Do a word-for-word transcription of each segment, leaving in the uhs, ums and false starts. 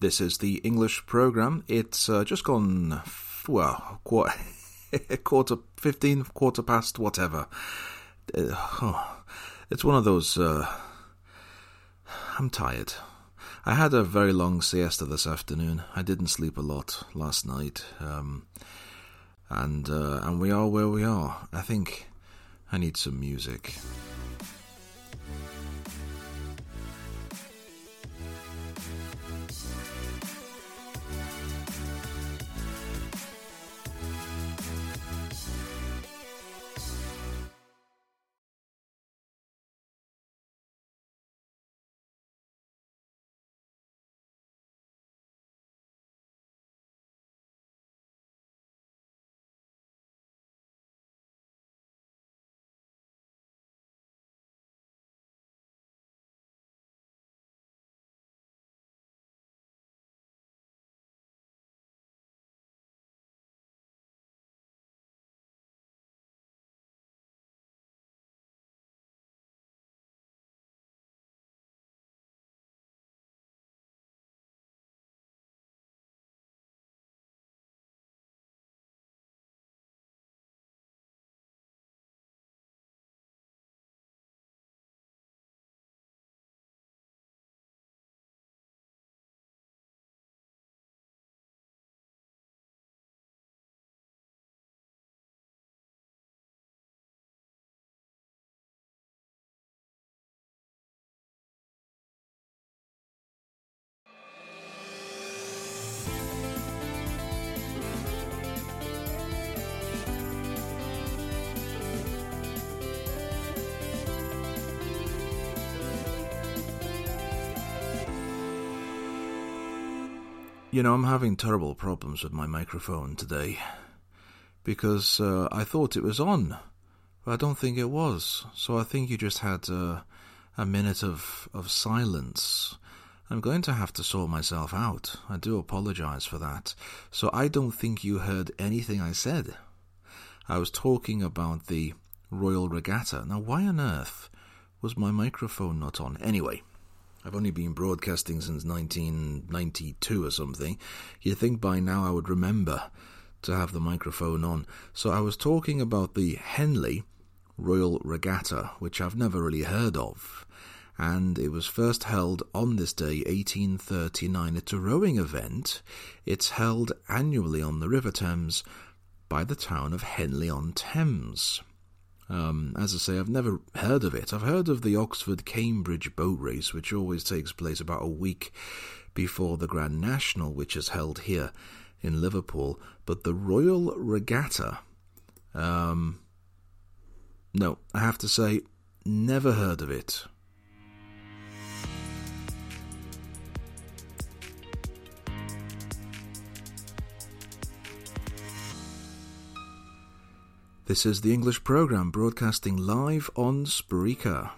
This is the English program. It's uh, just gone, well, quarter, quarter fifteen, quarter past, whatever. Uh, oh, it's one of those. Uh, I'm tired. I had a very long siesta this afternoon. I didn't sleep a lot last night, um, and uh, and we are where we are. I think I need some music. You know, I'm having terrible problems with my microphone today because uh, I thought it was on, but I don't think it was. So I think you just had uh, a minute of, of silence. I'm going to have to sort myself out. I do apologize for that. So I don't think you heard anything I said. I was talking about the Royal Regatta. Now, why on earth was my microphone not on? Anyway, I've only been broadcasting since nineteen ninety-two or something. You'd think by now I would remember to have the microphone on. So I was talking about the Henley Royal Regatta, which I've never really heard of. And it was first held on this day, eighteen thirty-nine. It's a rowing event. It's held annually on the River Thames by the town of Henley-on-Thames. Um, as I say, I've never heard of it. I've heard of the Oxford-Cambridge boat race, which always takes place about a week before the Grand National, which is held here in Liverpool. But the Royal Regatta, um, no, I have to say, never heard of it. This is the English program, broadcasting live on Spreaker.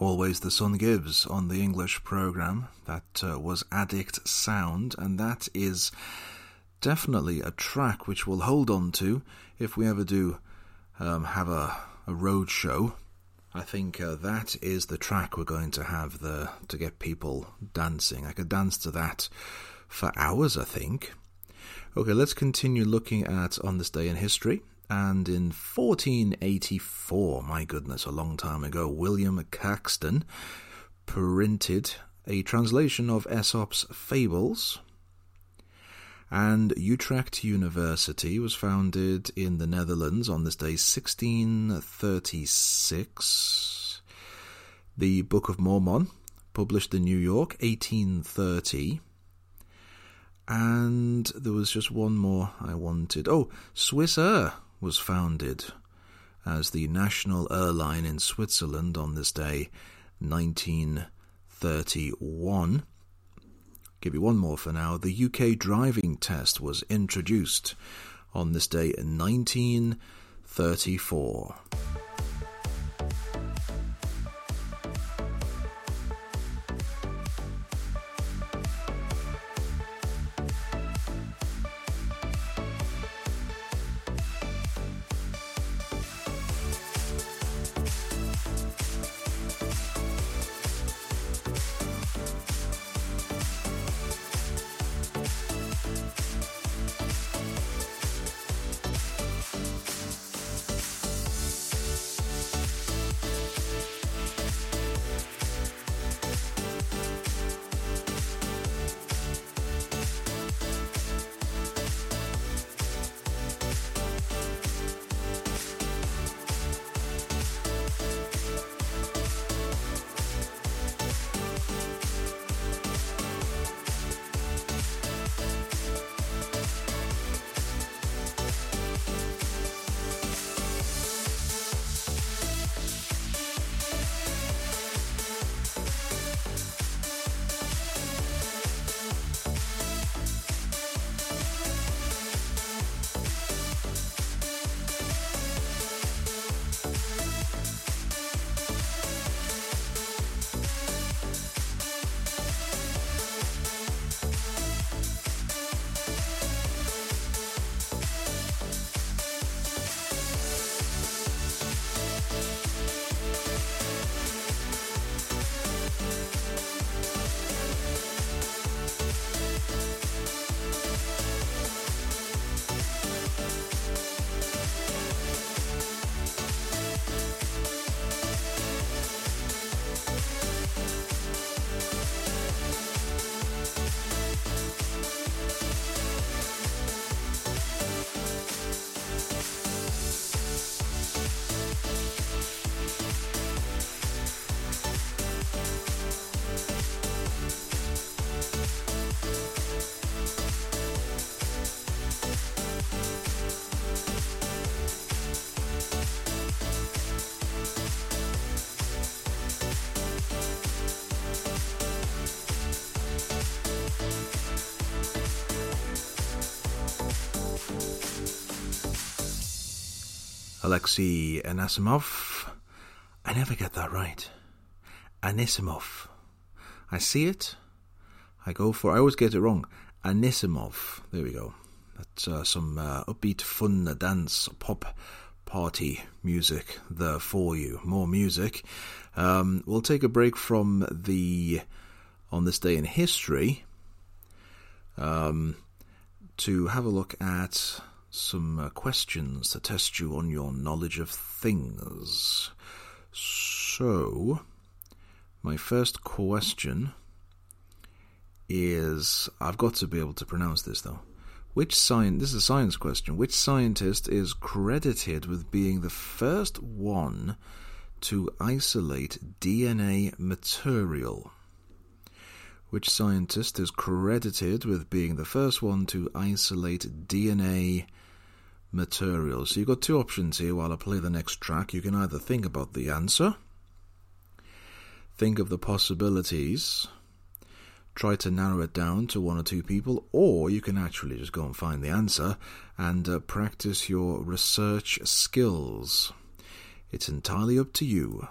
Always the Sun Gives on the English programme. That uh, was Addict Sound, and that is definitely a track which we'll hold on to if we ever do um, have a, a road show. I think uh, that is the track we're going to have there to get people dancing. I could dance to that for hours, I think. Okay, let's continue looking at On This Day in History. And in fourteen eighty-four, my goodness, a long time ago, William Caxton printed a translation of Aesop's Fables. And Utrecht University was founded in the Netherlands on this day, sixteen thirty-six. The Book of Mormon, published in New York, eighteen thirty. And there was just one more I wanted. Oh, Swisser was founded as the national airline in Switzerland on this day, nineteen thirty-one. Give you one more for now. The U K driving test was introduced on this day in nineteen thirty-four. Alexei Anisimov. I never get that right. Anisimov. I see it. I go for I always get it wrong. Anisimov. There we go. That's uh, some uh, upbeat, fun, dance, pop, party music there for you. More music. Um, we'll take a break from the On This Day in History um, to have a look at some uh, questions to test you on your knowledge of things. So, my first question is, I've got to be able to pronounce this though. Which science, this is a science question, which scientist is credited with being the first one to isolate D N A material? Which scientist is credited with being the first one to isolate D N A material? So you've got two options here while I play the next track. You can either think about the answer, think of the possibilities, try to narrow it down to one or two people, or you can actually just go and find the answer and uh, practice your research skills. It's entirely up to you.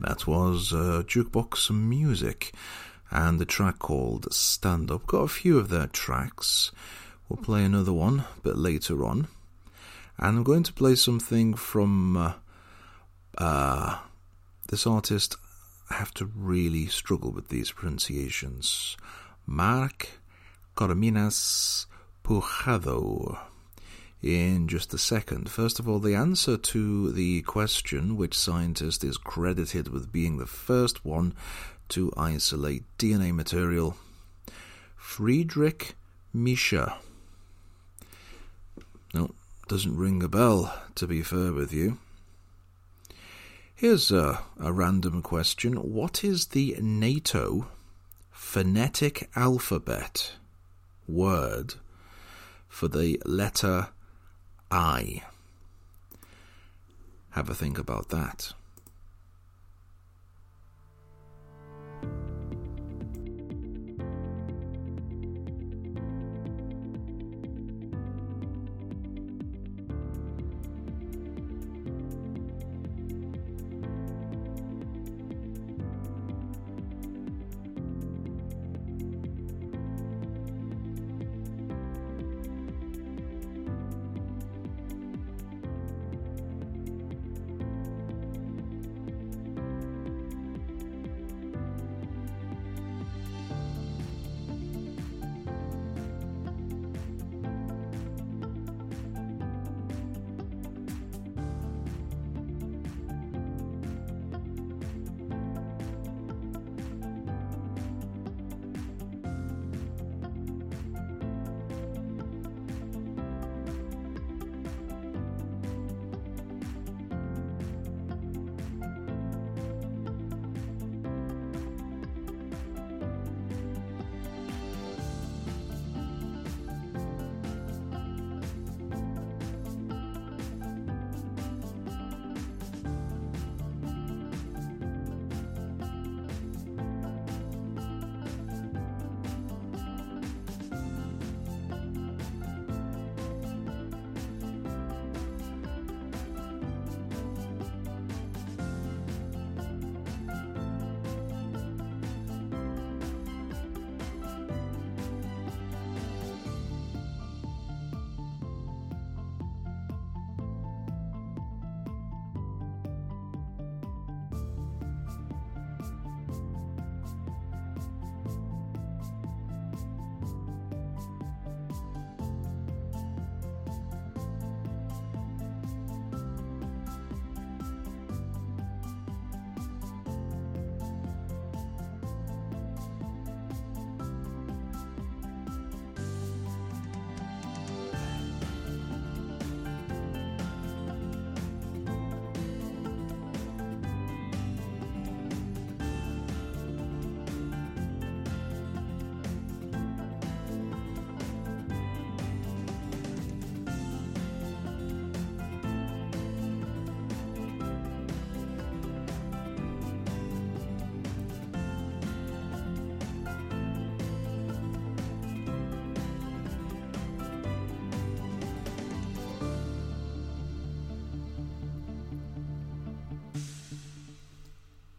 That was uh, Jukebox Music, and the track called Stand Up. Got a few of their tracks. We'll play another one a bit later on. And I'm going to play something from uh, uh, this artist. I have to really struggle with these pronunciations. Marc Corominas Pujado. In just a second. First of all, the answer to the question which scientist is credited with being the first one to isolate D N A material. Friedrich Miescher. No, doesn't ring a bell, to be fair with you. Here's a, a random question. What is the NATO phonetic alphabet word for the letter I? Have a think about that.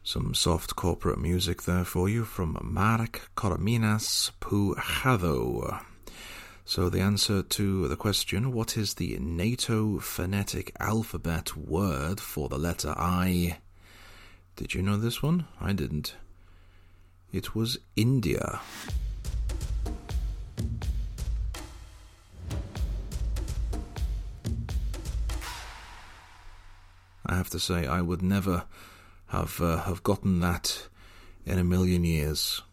Some soft corporate music there for you from Marc Corominas Pujado. So the answer to the question, what is the NATO phonetic alphabet word for the letter I? Did you know this one? I didn't. It was India. I have to say, I would never... Have, uh, have gotten that in a million years.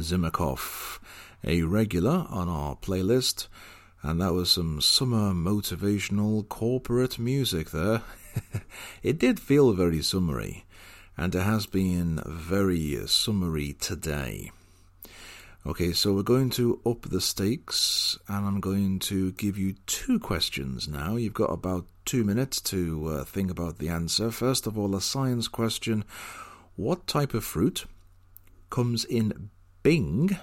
Zimakov, a regular on our playlist, and that was some summer motivational corporate music there. It did feel very summery, and it has been very summery today. Okay, so we're going to up the stakes, and I'm going to give you two questions now. You've got about two minutes to uh, think about the answer. First of all, a science question. What type of fruit comes in Bing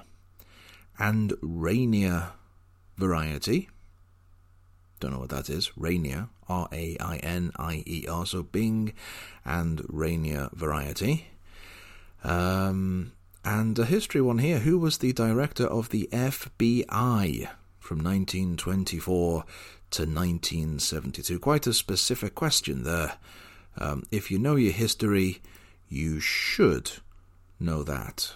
and Rainier variety? Don't know what that is. Rainier, R A I N I E R, so Bing and Rainier variety. Um... And a history one here. Who was the director of the F B I from nineteen twenty-four to nineteen seventy-two? Quite a specific question there. Um, if you know your history, you should know that.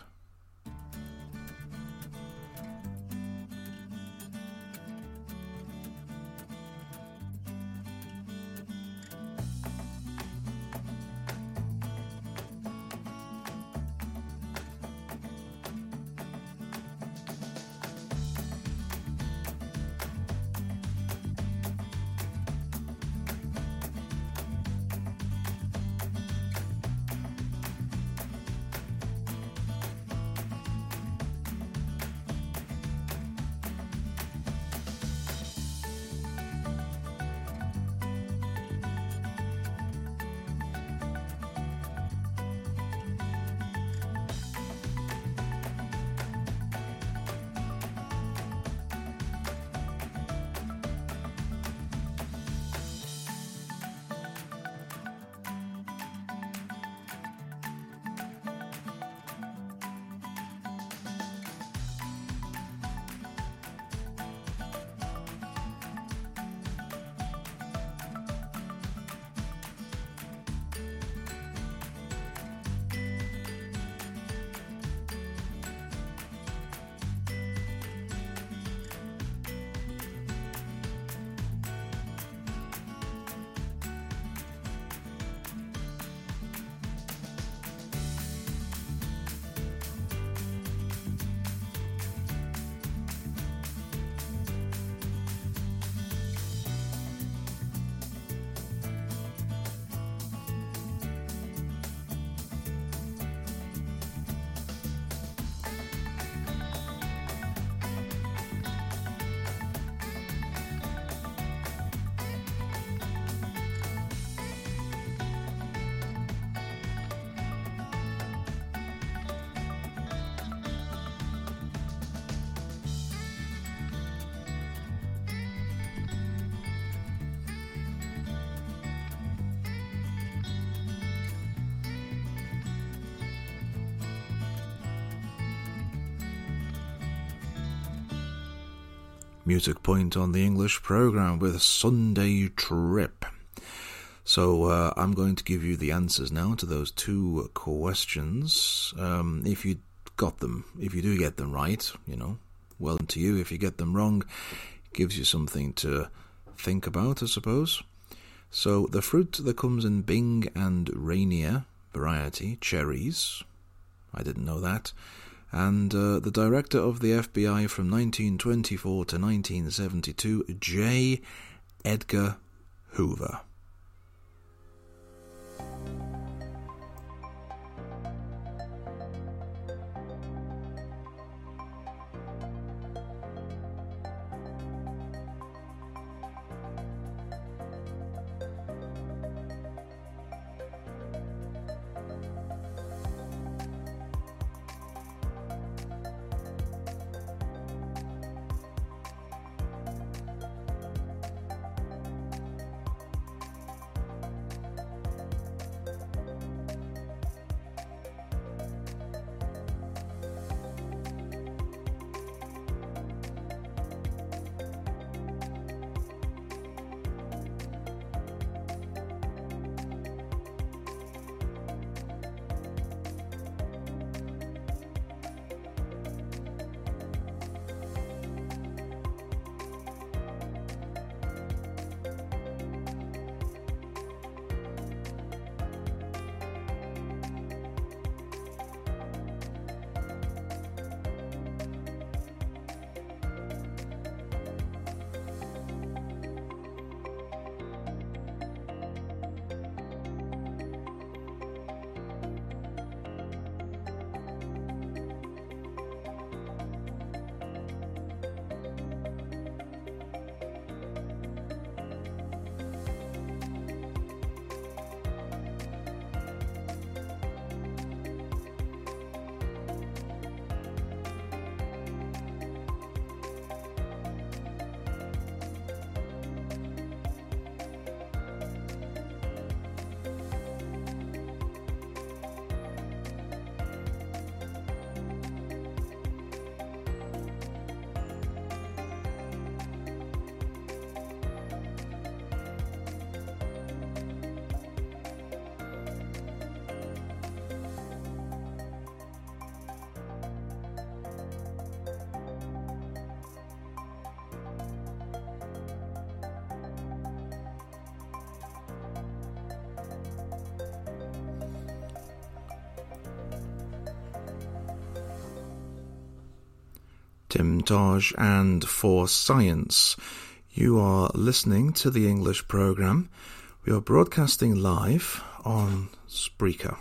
Music point on the English program with Sunday Trip. So uh, I'm going to give you the answers now to those two questions. Um, if you got them, if you do get them right, you know, well done to you. If you get them wrong, it gives you something to think about, I suppose. So the fruit that comes in Bing and Rainier variety, cherries. I didn't know that. And uh, the director of the F B I from nineteen twenty-four to nineteen seventy-two, J. Edgar Hoover. Timtage and For Science. You are listening to the English programme. We are broadcasting live on Spreaker.